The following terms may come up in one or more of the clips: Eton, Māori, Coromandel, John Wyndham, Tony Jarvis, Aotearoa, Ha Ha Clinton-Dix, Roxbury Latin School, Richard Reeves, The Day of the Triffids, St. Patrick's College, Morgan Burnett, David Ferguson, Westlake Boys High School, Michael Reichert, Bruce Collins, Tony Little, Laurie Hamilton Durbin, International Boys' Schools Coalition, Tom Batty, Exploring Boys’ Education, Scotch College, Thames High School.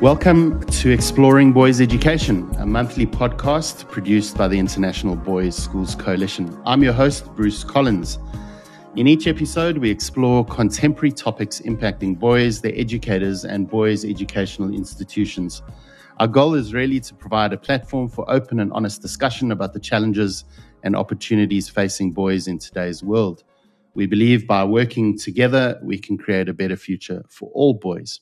Welcome to Exploring Boys Education, a monthly podcast produced by the International Boys' Schools Coalition. I'm your host, Bruce Collins. In each episode, we explore contemporary topics impacting boys, their educators, and boys' educational institutions. Our goal is really to provide a platform for open and honest discussion about the challenges and opportunities facing boys in today's world. We believe by working together, we can create a better future for all boys.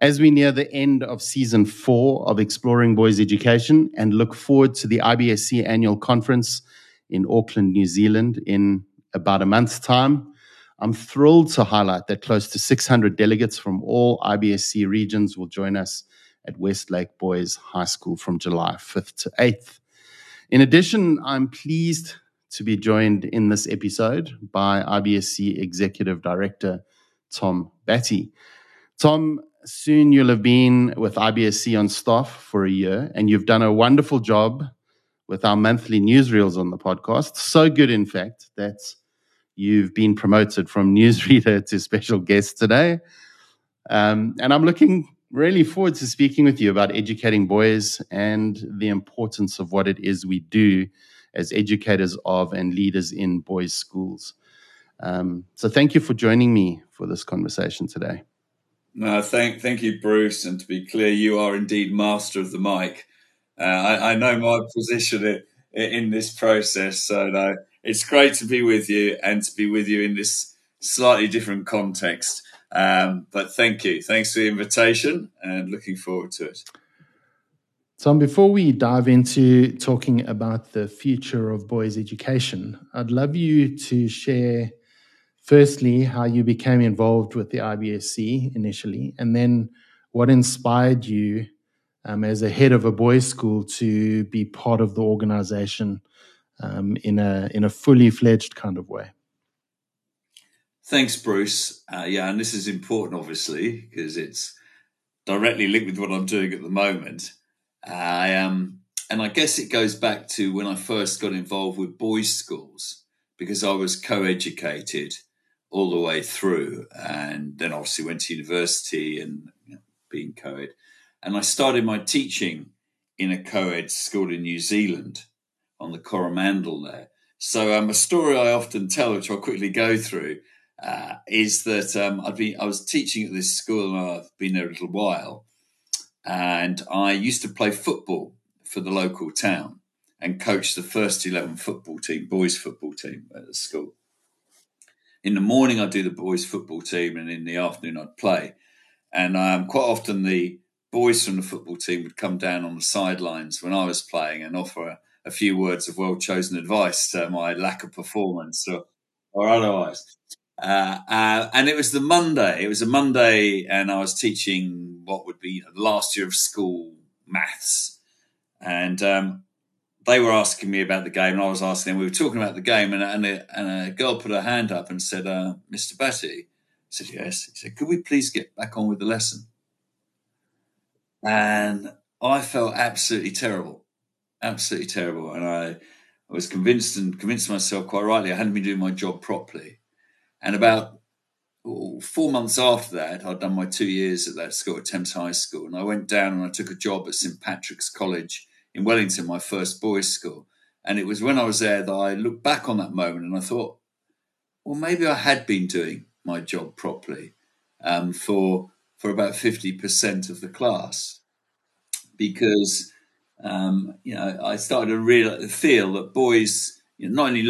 As we near the end of Season 4 of Exploring Boys Education and look forward to the IBSC Annual Conference in Auckland, New Zealand in about a month's time, I'm thrilled to highlight that close to 600 delegates from all IBSC regions will join us at Westlake Boys High School from July 5th to 8th. In addition, I'm pleased to be joined in this episode by IBSC Executive Director Tom Batty. Tom, soon you'll have been with IBSC on staff for a year, and you've done a wonderful job with our monthly newsreels on the podcast. So good, in fact, that you've been promoted from newsreader to special guest today. And I'm looking really forward to speaking with you about educating boys and the importance of what it is we do as educators of and leaders in boys' schools. So thank you for joining me for this conversation today. No, thank you, Bruce. And to be clear, you are indeed master of the mic. I know my position in this process. So no, it's great to be with you and to be with you in this slightly different context. But thank you. Thanks for the invitation and looking forward to it. Tom, before we dive into talking about the future of boys' education, I'd love you to share, firstly, how you became involved with the IBSC initially, and then what inspired you as a head of a boys' school to be part of the organization in a fully fledged kind of way. Thanks, Bruce. And this is important, obviously, because it's directly linked with what I'm doing at the moment. And I guess it goes back to when I first got involved with boys' schools, because I was co-educated all the way through, and then obviously went to university and being co-ed. And I started my teaching in a co-ed school in New Zealand on the Coromandel there. So a story I often tell, which I'll quickly go through, is that I was teaching at this school and I've been there a little while, and I used to play football for the local town and coach the first 11 football team, boys football team at the school. In the morning, I'd do the boys football team, and in the afternoon I'd play. And quite often the boys from the football team would come down on the sidelines when I was playing and offer a few words of well-chosen advice to my lack of performance or otherwise. And it was the Monday. It was a Monday, and I was teaching what would be the last year of school maths. And they were asking me about the game, and I was asking them. We were talking about the game, and a girl put her hand up and said, "Mr. Batty," I said, "Yes." He said, "Could we please get back on with the lesson?" And I felt absolutely terrible. And I was convinced myself quite rightly I hadn't been doing my job properly. And about 4 months after that, I'd done my 2 years at that school, at Thames High School. And I went down and I took a job at St. Patrick's College in Wellington, my first boys' school. And it was when I was there that I looked back on that moment and I thought, well, maybe I had been doing my job properly for about 50% of the class, because I started to really feel that boys not only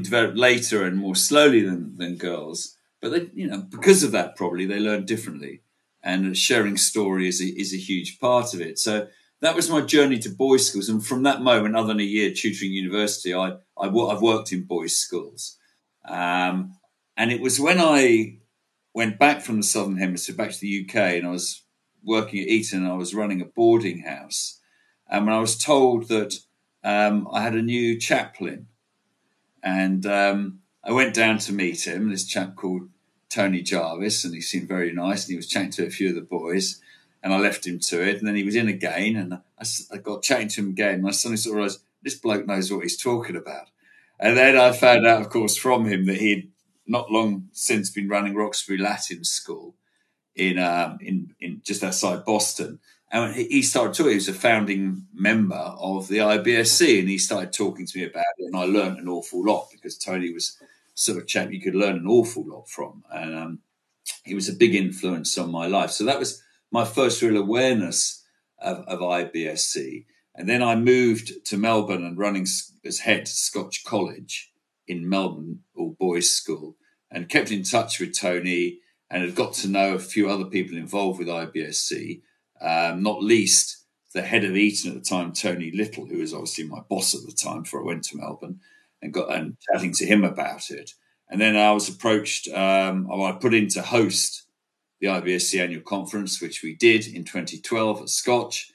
develop later and more slowly than girls, but they, because of that, probably they learn differently, and sharing story is a huge part of it. So that was my journey to boys' schools, and from that moment, other than a year tutoring university, I've worked in boys' schools, and it was when I went back from the Southern Hemisphere back to the UK, and I was working at Eton and I was running a boarding house. And when I was told that I had a new chaplain, and I went down to meet him, this chap called Tony Jarvis, and he seemed very nice, and he was chatting to a few of the boys, and I left him to it. And then he was in again, and I got chatting to him again, and I suddenly sort of realised this bloke knows what he's talking about. And then I found out, of course, from him that he'd not long since been running Roxbury Latin School in just outside Boston. And he started talking. He was a founding member of the IBSC, and he started talking to me about it. And I learned an awful lot because Tony was sort of chap you could learn an awful lot from. And he was a big influence on my life. So that was my first real awareness of IBSC. And then I moved to Melbourne and running as head Scotch College in Melbourne, all boys school, and kept in touch with Tony and had got to know a few other people involved with IBSC. Not least the head of Eton at the time, Tony Little, who was obviously my boss at the time before I went to Melbourne, and got and chatting to him about it. And then I was approached, I put in to host the IBSC annual conference, which we did in 2012 at Scotch.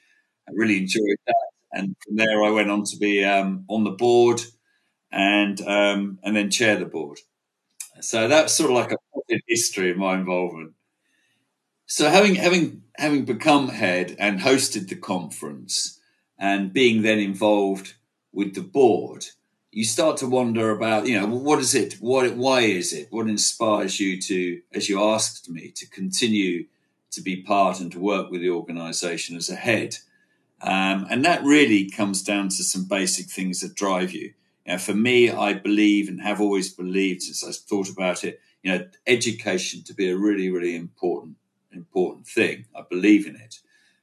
I really enjoyed that. And from there I went on to be on the board and then chair the board. So that's sort of like a history of my involvement. So having become head and hosted the conference and being then involved with the board, you start to wonder about, what is it? Why is it? What inspires you to, as you asked me, to continue to be part and to work with the organisation as a head? And that really comes down to some basic things that drive you. For me, I believe and have always believed since I've thought about it, education to be a really, really important thing. I believe in it.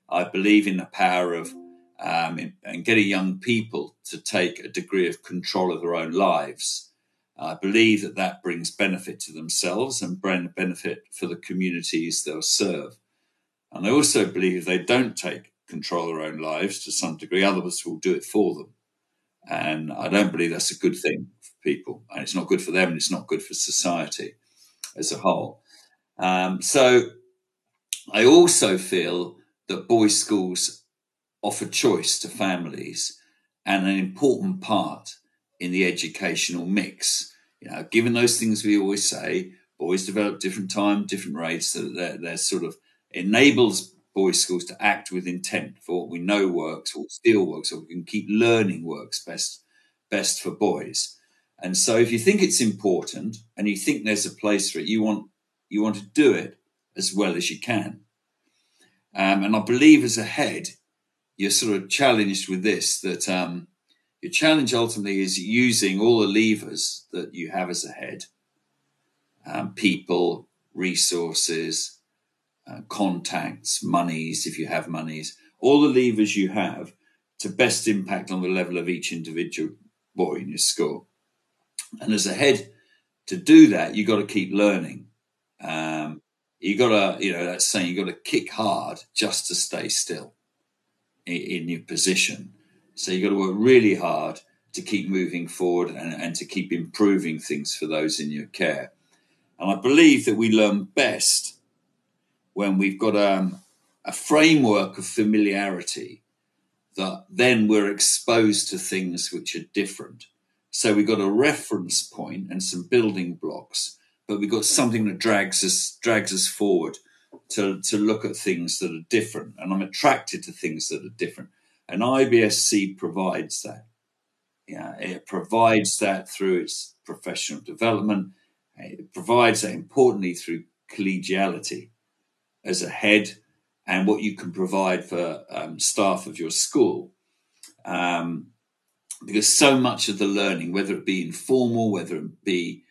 I believe in the power of and getting young people to take a degree of control of their own lives. I believe that brings benefit to themselves and benefit for the communities they'll serve. And I also believe if they don't take control of their own lives to some degree, others will do it for them. And I don't believe that's a good thing for people. And it's not good for them, and it's not good for society as a whole. So I also feel that boys' schools offer choice to families and an important part in the educational mix. Given those things we always say, boys develop different rates, so that they're sort of enables boys' schools to act with intent for what we know works, what still works, or we can keep learning works best for boys. And so if you think it's important and you think there's a place for it, you want to do it as well as you can. And I believe as a head, you're sort of challenged with this, that your challenge ultimately is using all the levers that you have as a head, people, resources, contacts, monies, if you have monies, all the levers you have to best impact on the level of each individual boy in your school. And as a head, to do that, you've got to keep learning. You got to, that's saying you got to kick hard just to stay still in your position. So you got to work really hard to keep moving forward and to keep improving things for those in your care. And I believe that we learn best when we've got a framework of familiarity that then we're exposed to things which are different. So we've got a reference point and some building blocks, but we've got something that drags us forward to look at things that are different. And I'm attracted to things that are different. And IBSC provides that. It provides that through its professional development. It provides that, importantly, through collegiality as a head and what you can provide for staff of your school. Because so much of the learning, whether it be informal, whether it be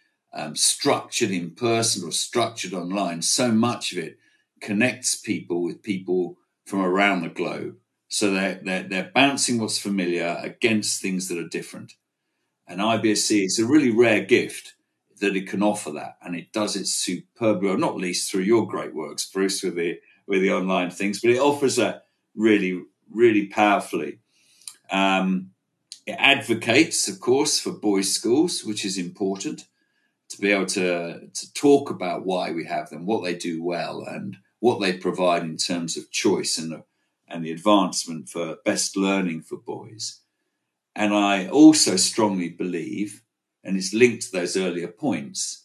structured in person or structured online, so much of it connects people with people from around the globe. So they're bouncing what's familiar against things that are different. And IBSC is a really rare gift that it can offer that, and it does it superbly, not least through your great works, Bruce, with the online things, but it offers that really, really powerfully. It advocates, of course, for boys' schools, which is important, to be able to talk about why we have them, what they do well, and what they provide in terms of choice and the advancement for best learning for boys. And I also strongly believe, and it's linked to those earlier points,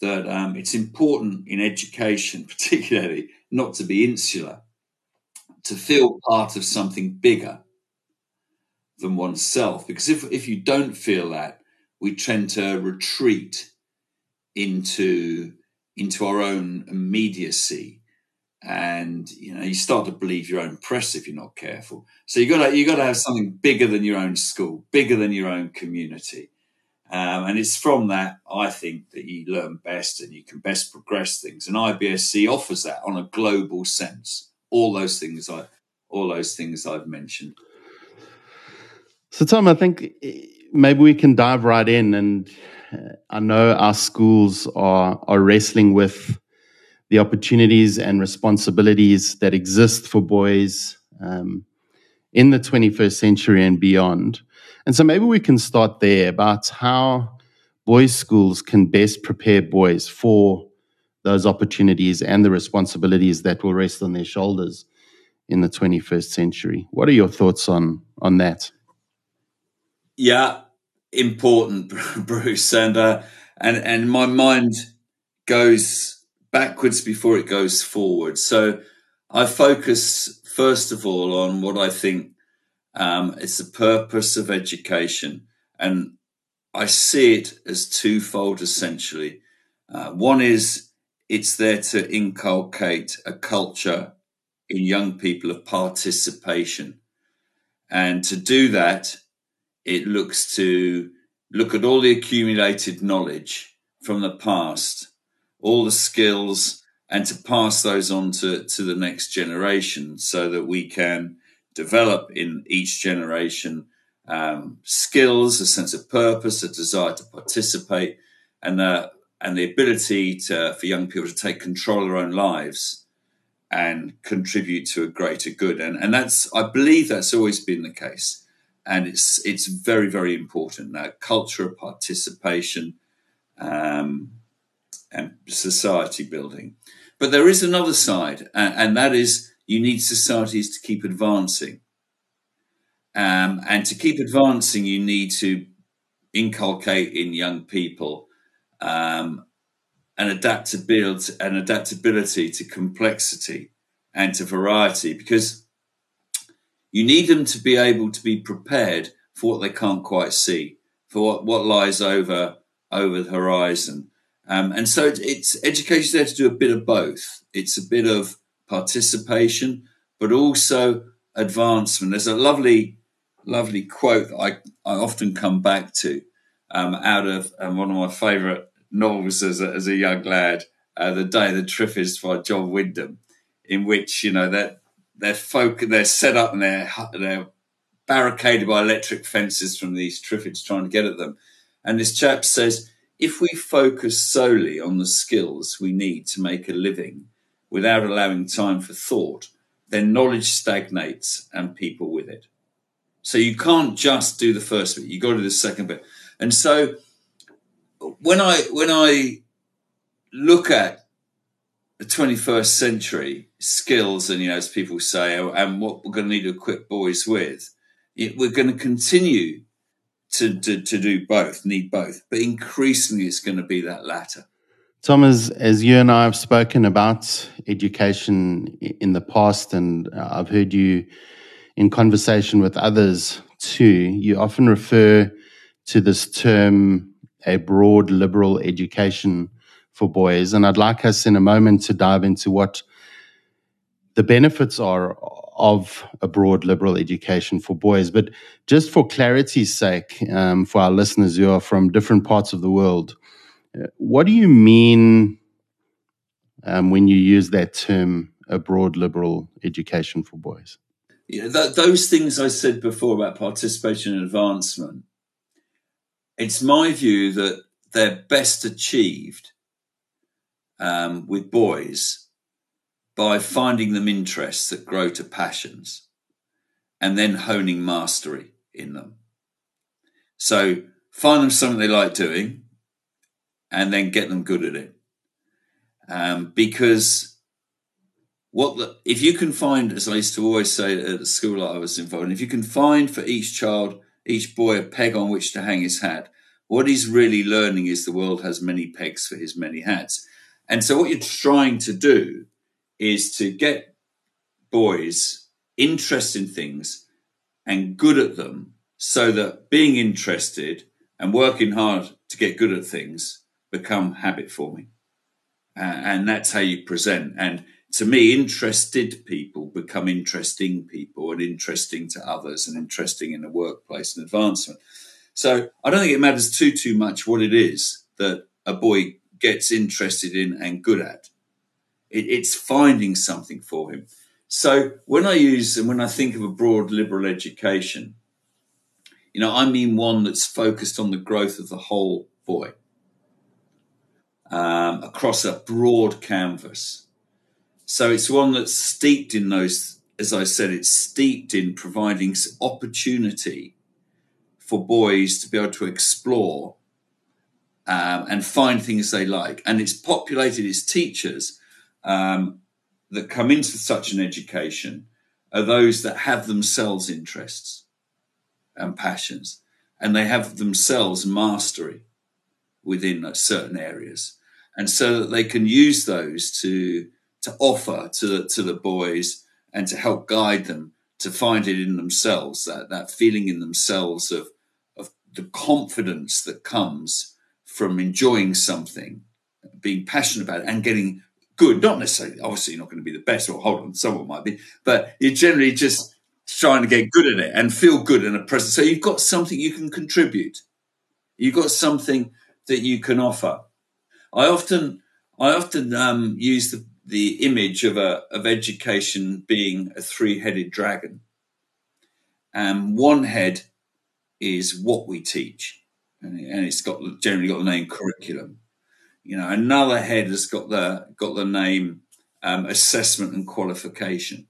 that it's important in education, particularly, not to be insular, to feel part of something bigger than oneself. Because if you don't feel that, we tend to retreat into our own immediacy And, you know, you start to believe your own press if you're not careful. So you got to have something bigger than your own school, bigger than your own community. And it's from that, I think, that you learn best and you can best progress things. And IBSC offers that on a global sense. All those things I've mentioned. So, Tom, I think maybe we can dive right in. And I know our schools are wrestling with the opportunities and responsibilities that exist for boys in the 21st century and beyond. And so maybe we can start there about how boys' schools can best prepare boys for those opportunities and the responsibilities that will rest on their shoulders in the 21st century. What are your thoughts on that? Yeah, important, Bruce. And my mind goes backwards before it goes forward. So I focus, first of all, on what I think it's the purpose of education, and I see it as twofold essentially. One is it's there to inculcate a culture in young people of participation, and to do that, it looks to look at all the accumulated knowledge from the past, all the skills, and to pass those on to the next generation so that we can develop in each generation skills, a sense of purpose, a desire to participate, and the ability for young people to take control of their own lives and contribute to a greater good. And that's, I believe, that's always been the case, and it's very, very important now. Culture of participation and society building. But there is another side, and that is, you need societies to keep advancing. And to keep advancing, you need to inculcate in young people an adaptability to complexity and to variety, because you need them to be able to be prepared for what they can't quite see, for what lies over the horizon. And so it's education's there to do a bit of both. It's a bit of participation, but also advancement. There's a lovely, lovely quote that I often come back to out of one of my favourite novels as a young lad, The Day of the Triffids by John Wyndham, in which, you know, that they're set up and they're barricaded by electric fences from these Triffids trying to get at them. And this chap says, if we focus solely on the skills we need to make a living, without allowing time for thought, then knowledge stagnates and people with it. So you can't just do the first bit, you've got to do the second bit. And so when I look at the 21st century skills, and, you know, as people say, and what we're going to need to equip boys with, we're going to continue to do both, need both, but increasingly it's going to be that latter. Tom, as you and I have spoken about education in the past, and I've heard you in conversation with others too, you often refer to this term, a broad liberal education for boys. And I'd like us in a moment to dive into what the benefits are of a broad liberal education for boys. But just for clarity's sake, for our listeners who are from different parts of the world, what do you mean when you use that term, a broad liberal education for boys? Yeah, those things I said before about participation and advancement, it's my view that they're best achieved with boys by finding them interests that grow to passions and then honing mastery in them. So find them something they like doing, and then get them good at it. Because if you can find, as I used to always say at the school I was involved in, if you can find for each child, each boy, a peg on which to hang his hat, what he's really learning is the world has many pegs for his many hats. And so what you're trying to do is to get boys interested in things and good at them, so that being interested and working hard to get good at things become habit forming, and that's how you present. And to me, interested people become interesting people and interesting to others and interesting in the workplace and advancement. So I don't think it matters too much what it is that a boy gets interested in and good at. It's finding something for him. So when I think of a broad liberal education, you know, I mean one that's focused on the growth of the whole boy across a broad canvas. So it's one that's steeped in those, as I said, it's steeped in providing opportunity for boys to be able to explore and find things they like. And it's populated, its teachers that come into such an education are those that have themselves interests and passions, and they have themselves mastery within certain areas. And so that they can use those to offer to the boys and to help guide them to find it in themselves, that feeling in themselves of the confidence that comes from enjoying something, being passionate about it and getting good, not necessarily, obviously you're not going to be the best, or hold on, someone might be, but you're generally just trying to get good at it and feel good in a present. So you've got something you can contribute. You've got something that you can offer. I often use the image of education being a three-headed dragon. And one head is what we teach. And it's generally got the name curriculum. You know, another head has got the name assessment and qualification.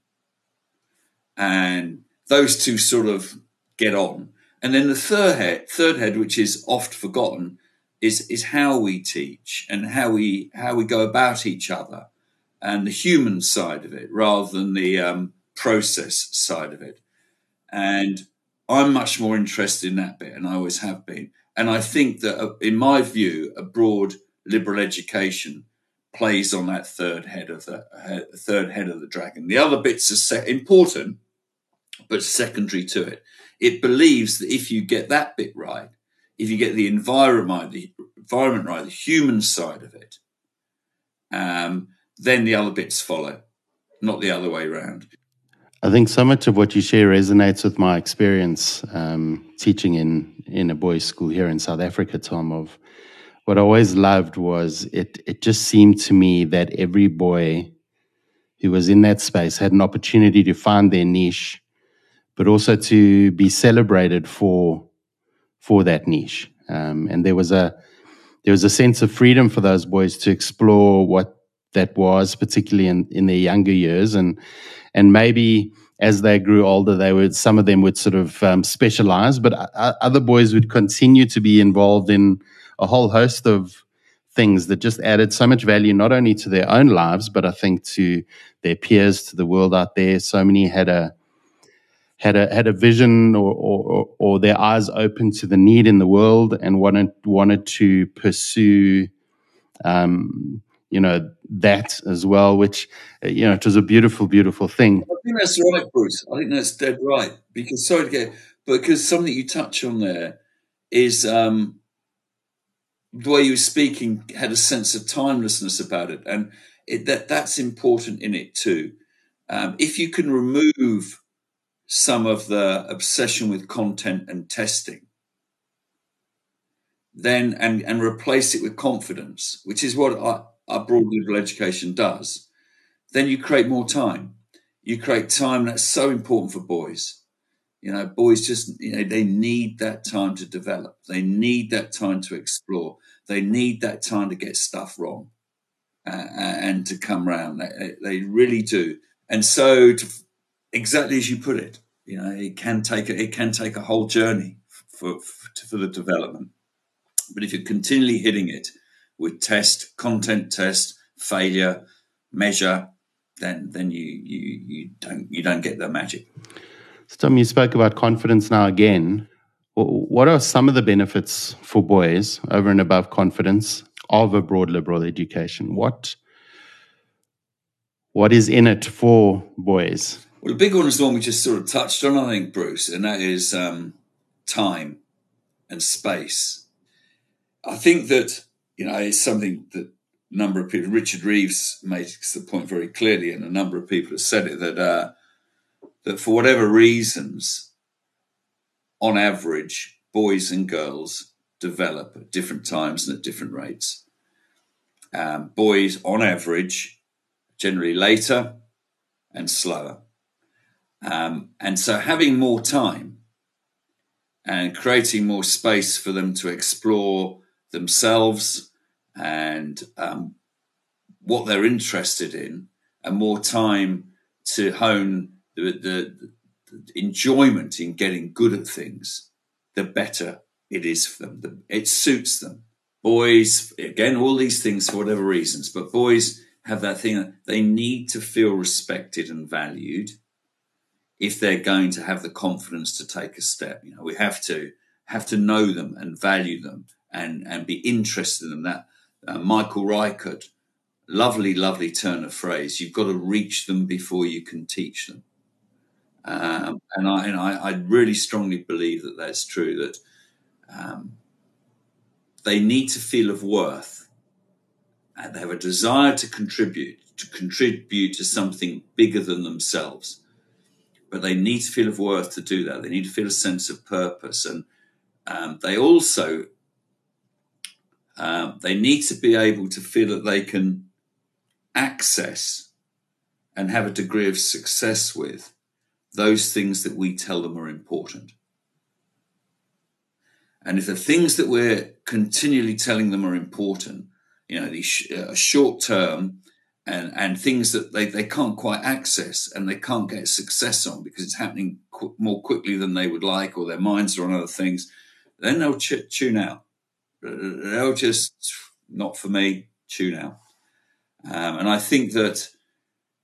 And those two sort of get on. And then the third head, which is oft forgotten, is how we teach and how we go about each other. And the human side of it rather than the process side of it. And I'm much more interested in that bit, and I always have been. And I think that, in my view, a broad liberal education plays on that third head of the dragon. The other bits are important, but secondary to it. It believes that if you get that bit right, if you get the environment right, the human side of it, then the other bits follow, not the other way around. I think so much of what you share resonates with my experience teaching in a boys' school here in South Africa, Tom. Of what I always loved was it just seemed to me that every boy who was in that space had an opportunity to find their niche, but also to be celebrated for that niche. And there was a sense of freedom for those boys to explore what that was, particularly in their younger years. And maybe as they grew older, some of them would sort of specialize, but other boys would continue to be involved in a whole host of things that just added so much value, not only to their own lives, but I think to their peers, to the world out there. So many had a vision or their eyes open to the need in the world and wanted to pursue that as well, which, you know, it was a beautiful, beautiful thing. I think that's right, Bruce. I think that's dead right. Because something you touch on there is the way you were speaking had a sense of timelessness about it. And that's important in it too. If you can remove some of the obsession with content and testing, then and replace it with confidence, which is what our broad liberal education does, then you create more time. You create time that's so important for boys. You know, boys just, you know, they need that time to develop. They need that time to explore. They need that time to get stuff wrong and to come round. They really do. And so, exactly as you put it, you know, it can take a whole journey for the development. But if you're continually hitting it with content test, failure, measure, then you don't get the magic. So, Tom, you spoke about confidence now again. What are some of the benefits for boys over and above confidence of a broad liberal education? What is in it for boys? Well, the big one is the one we just sort of touched on, I think, Bruce, and that is time and space. I think that, you know, it's something that a number of people, Richard Reeves makes the point very clearly, and a number of people have said it, that that for whatever reasons, on average, boys and girls develop at different times and at different rates. Boys, on average, generally later and slower. And so having more time and creating more space for them to explore themselves and what they're interested in, and more time to hone the enjoyment in getting good at things, the better it is for them. It suits them. Boys, again, all these things for whatever reasons, but boys have that thing that they need to feel respected and valued if they're going to have the confidence to take a step. You know, we have to know them and value them and be interested in them. That Michael Reichert, lovely turn of phrase. You've got to reach them before you can teach them. And I really strongly believe that that's true, that they need to feel of worth and they have a desire to contribute to something bigger than themselves. But they need to feel of worth to do that. They need to feel a sense of purpose. And they also, they need to be able to feel that they can access and have a degree of success with those things that we tell them are important. And if the things that we're continually telling them are important, you know, these short term and things that they can't quite access and they can't get success on because it's happening more quickly than they would like, or their minds are on other things, then they'll tune out. They'll just, not for me, tune out. And I think that,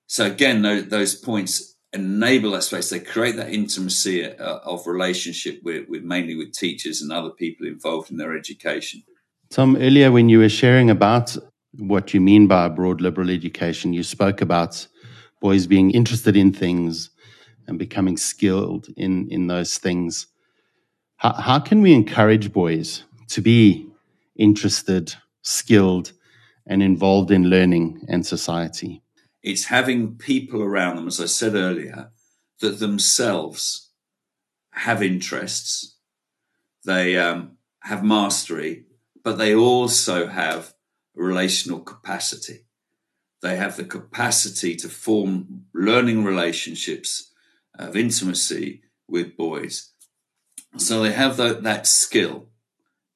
so again, those points enable that space. They create that intimacy of relationship with mainly with teachers and other people involved in their education. Tom, earlier when you were sharing about what you mean by a broad liberal education, you spoke about boys being interested in things and becoming skilled in those things. How can we encourage boys to be interested, skilled, and involved in learning and society? It's having people around them, as I said earlier, that themselves have interests, they have mastery, but they also have relational capacity. They have the capacity to form learning relationships of intimacy with boys. So they have that skill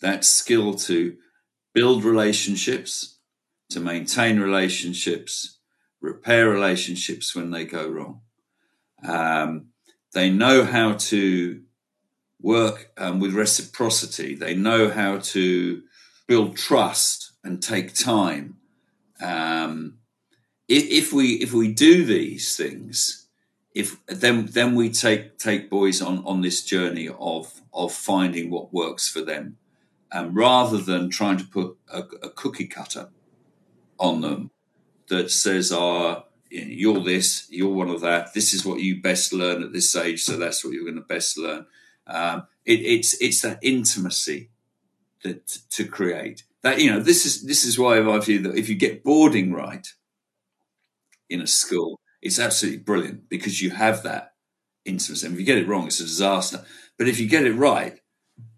to build relationships, to maintain relationships, repair relationships when they go wrong. They know how to work with reciprocity. They know how to build trust and take time. If we do these things, then we take boys on this journey of finding what works for them, rather than trying to put a cookie cutter on them that says, you're this, you're one of that, this is what you best learn at this age, so that's what you're going to best learn. It's that intimacy that to create. That, you know, this is why I view that if you get boarding right in a school, it's absolutely brilliant because you have that intimacy. And if you get it wrong, it's a disaster. But if you get it right,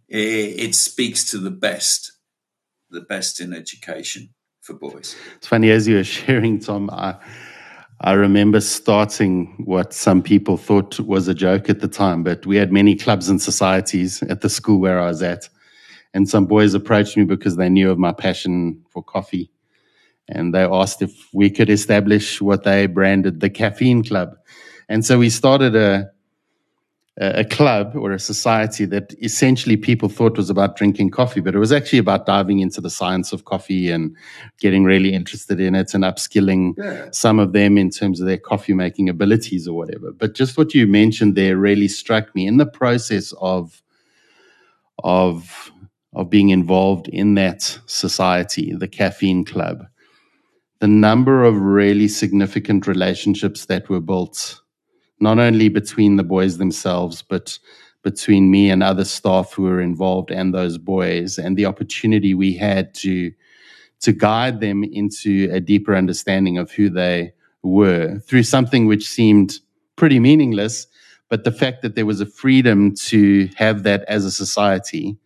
it speaks to the best in education for boys. It's funny, as you were sharing, Tom, I remember starting what some people thought was a joke at the time, but we had many clubs and societies at the school where I was at, and some boys approached me because they knew of my passion for coffee, and they asked if we could establish what they branded the Caffeine Club. And so we started a club or a society that essentially people thought was about drinking coffee, but it was actually about diving into the science of coffee and getting really interested in it and upskilling some of them in terms of their coffee making abilities or whatever. But just what you mentioned there really struck me in the process of being involved in that society, the Caffeine Club, the number of really significant relationships that were built, not only between the boys themselves, but between me and other staff who were involved and those boys, and the opportunity we had to to guide them into a deeper understanding of who they were through something which seemed pretty meaningless, but the fact that there was a freedom to have that as a society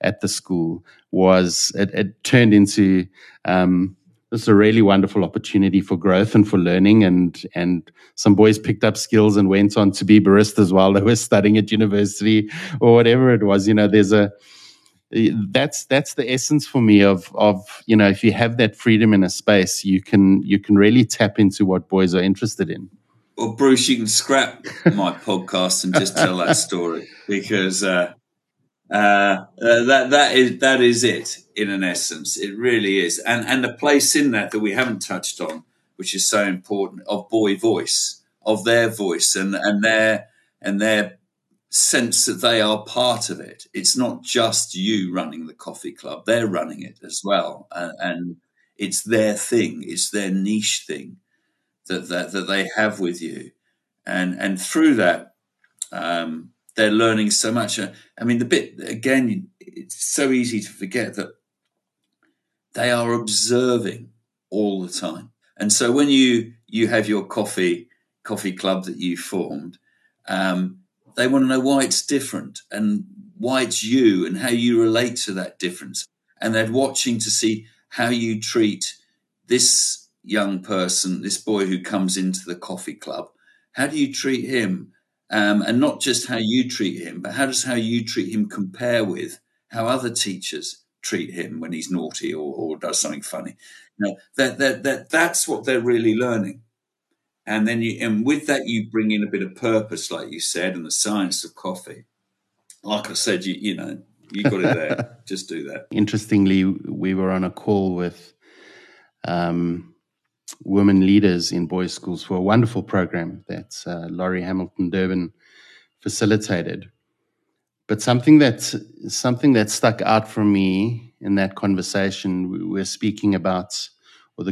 at the school was, it turned into just a really wonderful opportunity for growth and for learning. And some boys picked up skills and went on to be baristas while they were studying at university or whatever it was. You know, there's a, that's the essence for me of, you know, if you have that freedom in a space, you can really tap into what boys are interested in. Well, Bruce, you can scrap my podcast and just tell that story because that is it in an essence. It really is, and the place in that we haven't touched on, which is so important, of boy voice, of their voice, and their sense that they are part of it. It's not just you running the coffee club; they're running it as well, and it's their thing, it's their niche thing that they have with you, and through that they're learning so much. I mean, the bit again, it's so easy to forget that they are observing all the time. And so when you have your coffee club that you formed, they want to know why it's different and why it's you and how you relate to that difference, and they're watching to see how you treat this young person, this boy who comes into the coffee club. How do you treat him? And not just how you treat him, but how you treat him compare with how other teachers treat him when he's naughty or does something funny. Now, that's what they're really learning. And then with that, you bring in a bit of purpose, like you said, and the science of coffee. Like I said, you got it there. Just do that. Interestingly, we were on a call with women leaders in boys' schools for a wonderful program that Laurie Hamilton Durbin facilitated. But something that stuck out for me in that conversation, the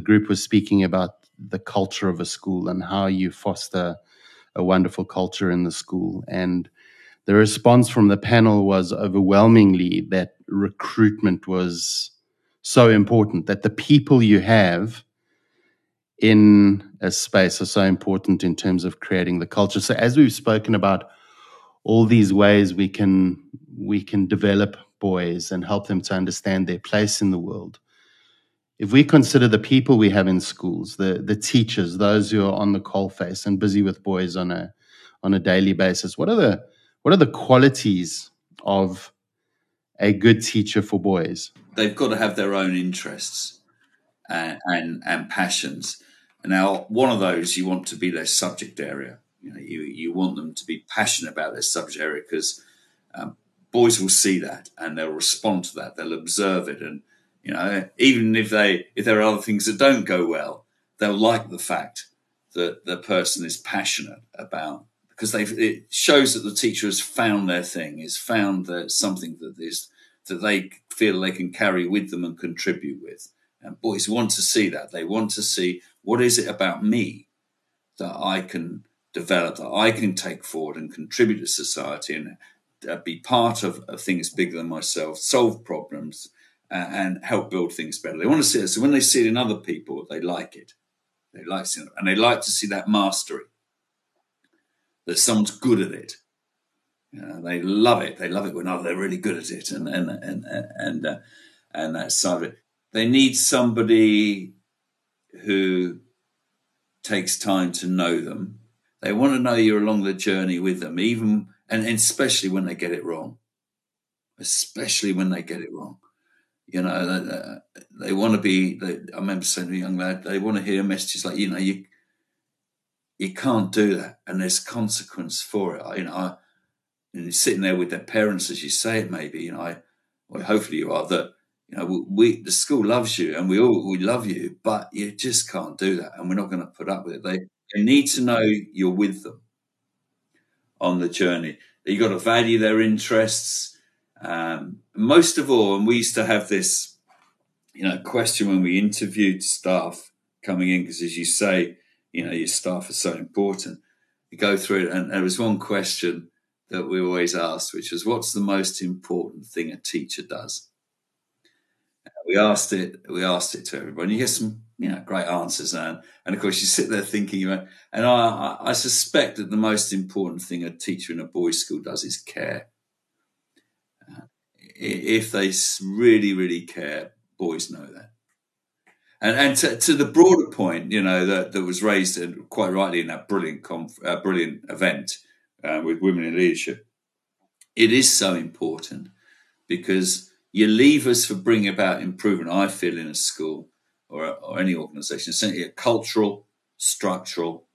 group was speaking about the culture of a school and how you foster a wonderful culture in the school. And the response from the panel was overwhelmingly that recruitment was so important, that the people you have in a space are so important in terms of creating the culture. So as we've spoken about all these ways we can develop boys and help them to understand their place in the world, if we consider the people we have in schools, the teachers, those who are on the coalface and busy with boys on a daily basis, what are the qualities of a good teacher for boys? They've got to have their own interests and passions. Now, one of those, you want to be their subject area. You want them to be passionate about their subject area because boys will see that and they'll respond to that. They'll observe it, and even if there are other things that don't go well, they'll like the fact that the person is passionate about, because it shows that the teacher has found their thing, has found something that they feel they can carry with them and contribute with. And boys want to see that. They want to see, what is it about me that I can develop, that I can take forward and contribute to society and be part of things bigger than myself, solve problems and help build things better. They want to see it. So when they see it in other people, they like it. They like seeing it. And they like to see that mastery, that someone's good at it. They love it. They love it when they're really good at it and that side of it. They need somebody who takes time to know them. They want to know you're along the journey with them, even and especially when they get it wrong. Especially when they get it wrong. They want to be, I remember saying to a young lad, they want to hear messages like, you can't do that and there's consequence for it. And you're sitting there with their parents as you say it, maybe, well, hopefully you are, that, the school loves you and we love you, but you just can't do that and we're not going to put up with it. They need to know you're with them on the journey. You've got to value their interests. Most of all, and we used to have this, question when we interviewed staff coming in, because as you say, your staff are so important. You go through it and there was one question that we always asked, which was, what's the most important thing a teacher does? We asked it to everybody. You get some, great answers, and of course you sit there thinking about. And I suspect that the most important thing a teacher in a boys' school does is care. If they really, really care, boys know that. And to the broader point, that was raised quite rightly in that brilliant event with Women in Leadership, it is so important because your levers for bringing about improvement, I feel, in a school or any organisation, essentially a cultural, structural,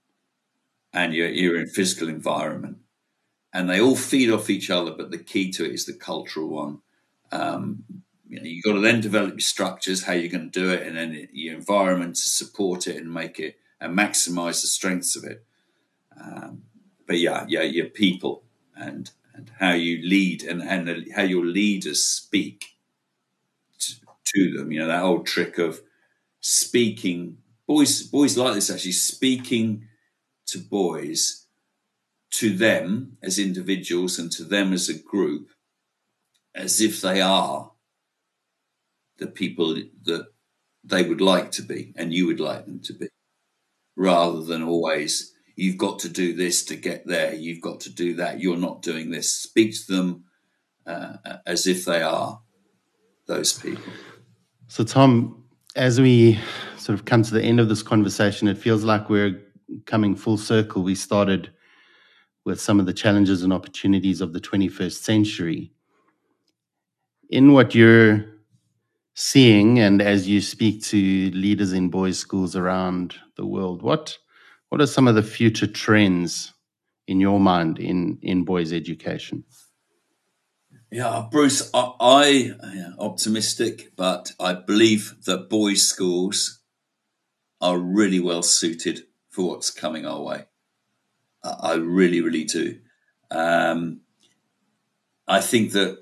and your physical environment. And they all feed off each other, but the key to it is the cultural one. You've got to then develop your structures, how you're going to do it, and then your environment to support it and make it and maximise the strengths of it. But your people and how you lead and how your leaders speak to them. That old trick of speaking. Boys like this, actually, speaking to boys, to them as individuals and to them as a group, as if they are the people that they would like to be and you would like them to be, rather than always, you've got to do this to get there, you've got to do that, you're not doing this. Speak to them as if they are those people. So, Tom, as we sort of come to the end of this conversation, it feels like we're coming full circle. We started with some of the challenges and opportunities of the 21st century. In what you're seeing and as you speak to leaders in boys' schools around the world, what are some of the future trends in your mind in boys' education? Yeah, Bruce, I'm optimistic, but I believe that boys' schools are really well suited for what's coming our way. I really, really do. I think that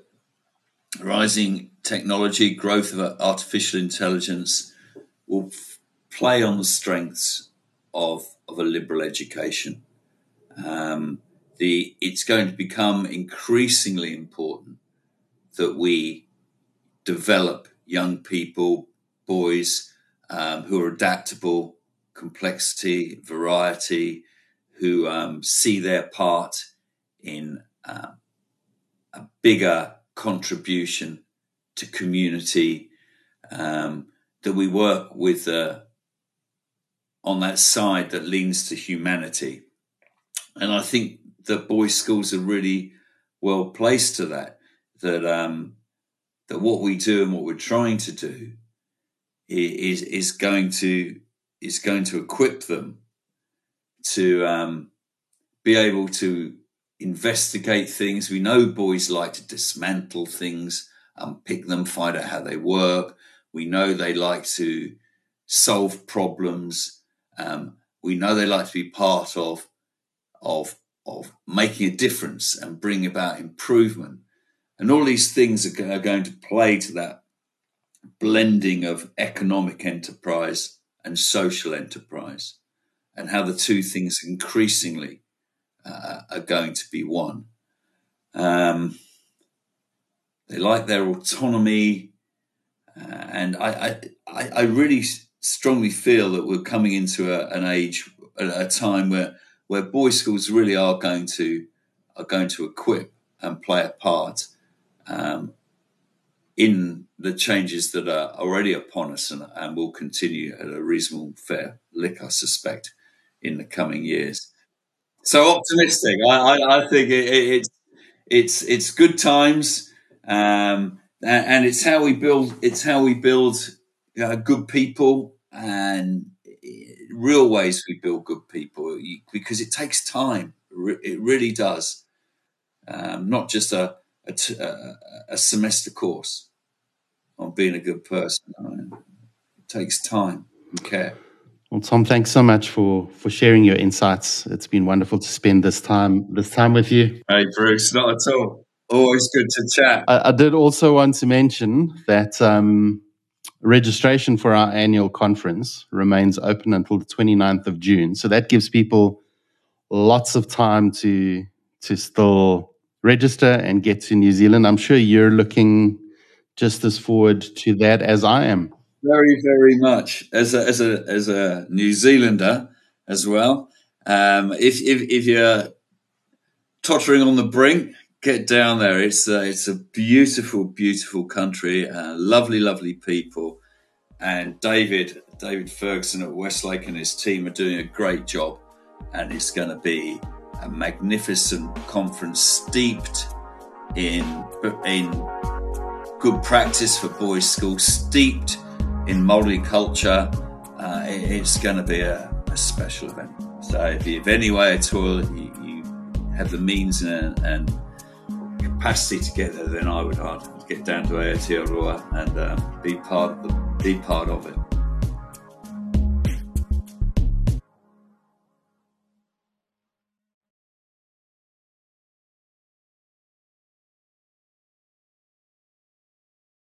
rising technology, growth of artificial intelligence will play on the strengths of a liberal education. It's going to become increasingly important that we develop young people, boys, who are adaptable, complexity, variety, who see their part in a bigger contribution to community, that we work with on that side that leans to humanity. And I think that boys' schools are really well placed to that, that what we do and what we're trying to do is going to equip them to be able to investigate things. We know boys like to dismantle things, unpick them, find out how they work. We know they like to solve problems. We know they like to be part of making a difference and bring about improvement. And all these things are going to play to that blending of economic enterprise and social enterprise, and how the two things increasingly are going to be one. They like their autonomy. And I really strongly feel that we're coming into a time where boys' schools really are going to equip and play a part in the changes that are already upon us and will continue at a reasonable, fair lick, I suspect, in the coming years. So optimistic. I think it's good times, and it's how we build good people, and real ways we build good people, because it takes time. It really does. Not just a semester course on being a good person. It takes time and care. Well, Tom, thanks so much for sharing your insights. It's been wonderful to spend this time with you. Hey, Bruce, not at all. Always good to chat. I did also want to mention that registration for our annual conference remains open until the 29th of June. So that gives people lots of time to still register and get to New Zealand. I'm sure you're looking just as forward to that as I am. Very, very much as a New Zealander as well. If you're tottering on the brink, get down there. It's a beautiful, beautiful country. Lovely, lovely people. And David Ferguson at Westlake and his team are doing a great job. And it's going to be a magnificent conference, steeped in good practice for boys' school, steeped in Māori culture. It's going to be a special event. So if you have any way at all, you have the means and capacity to get there, then I would get down to Aotearoa and be part of it.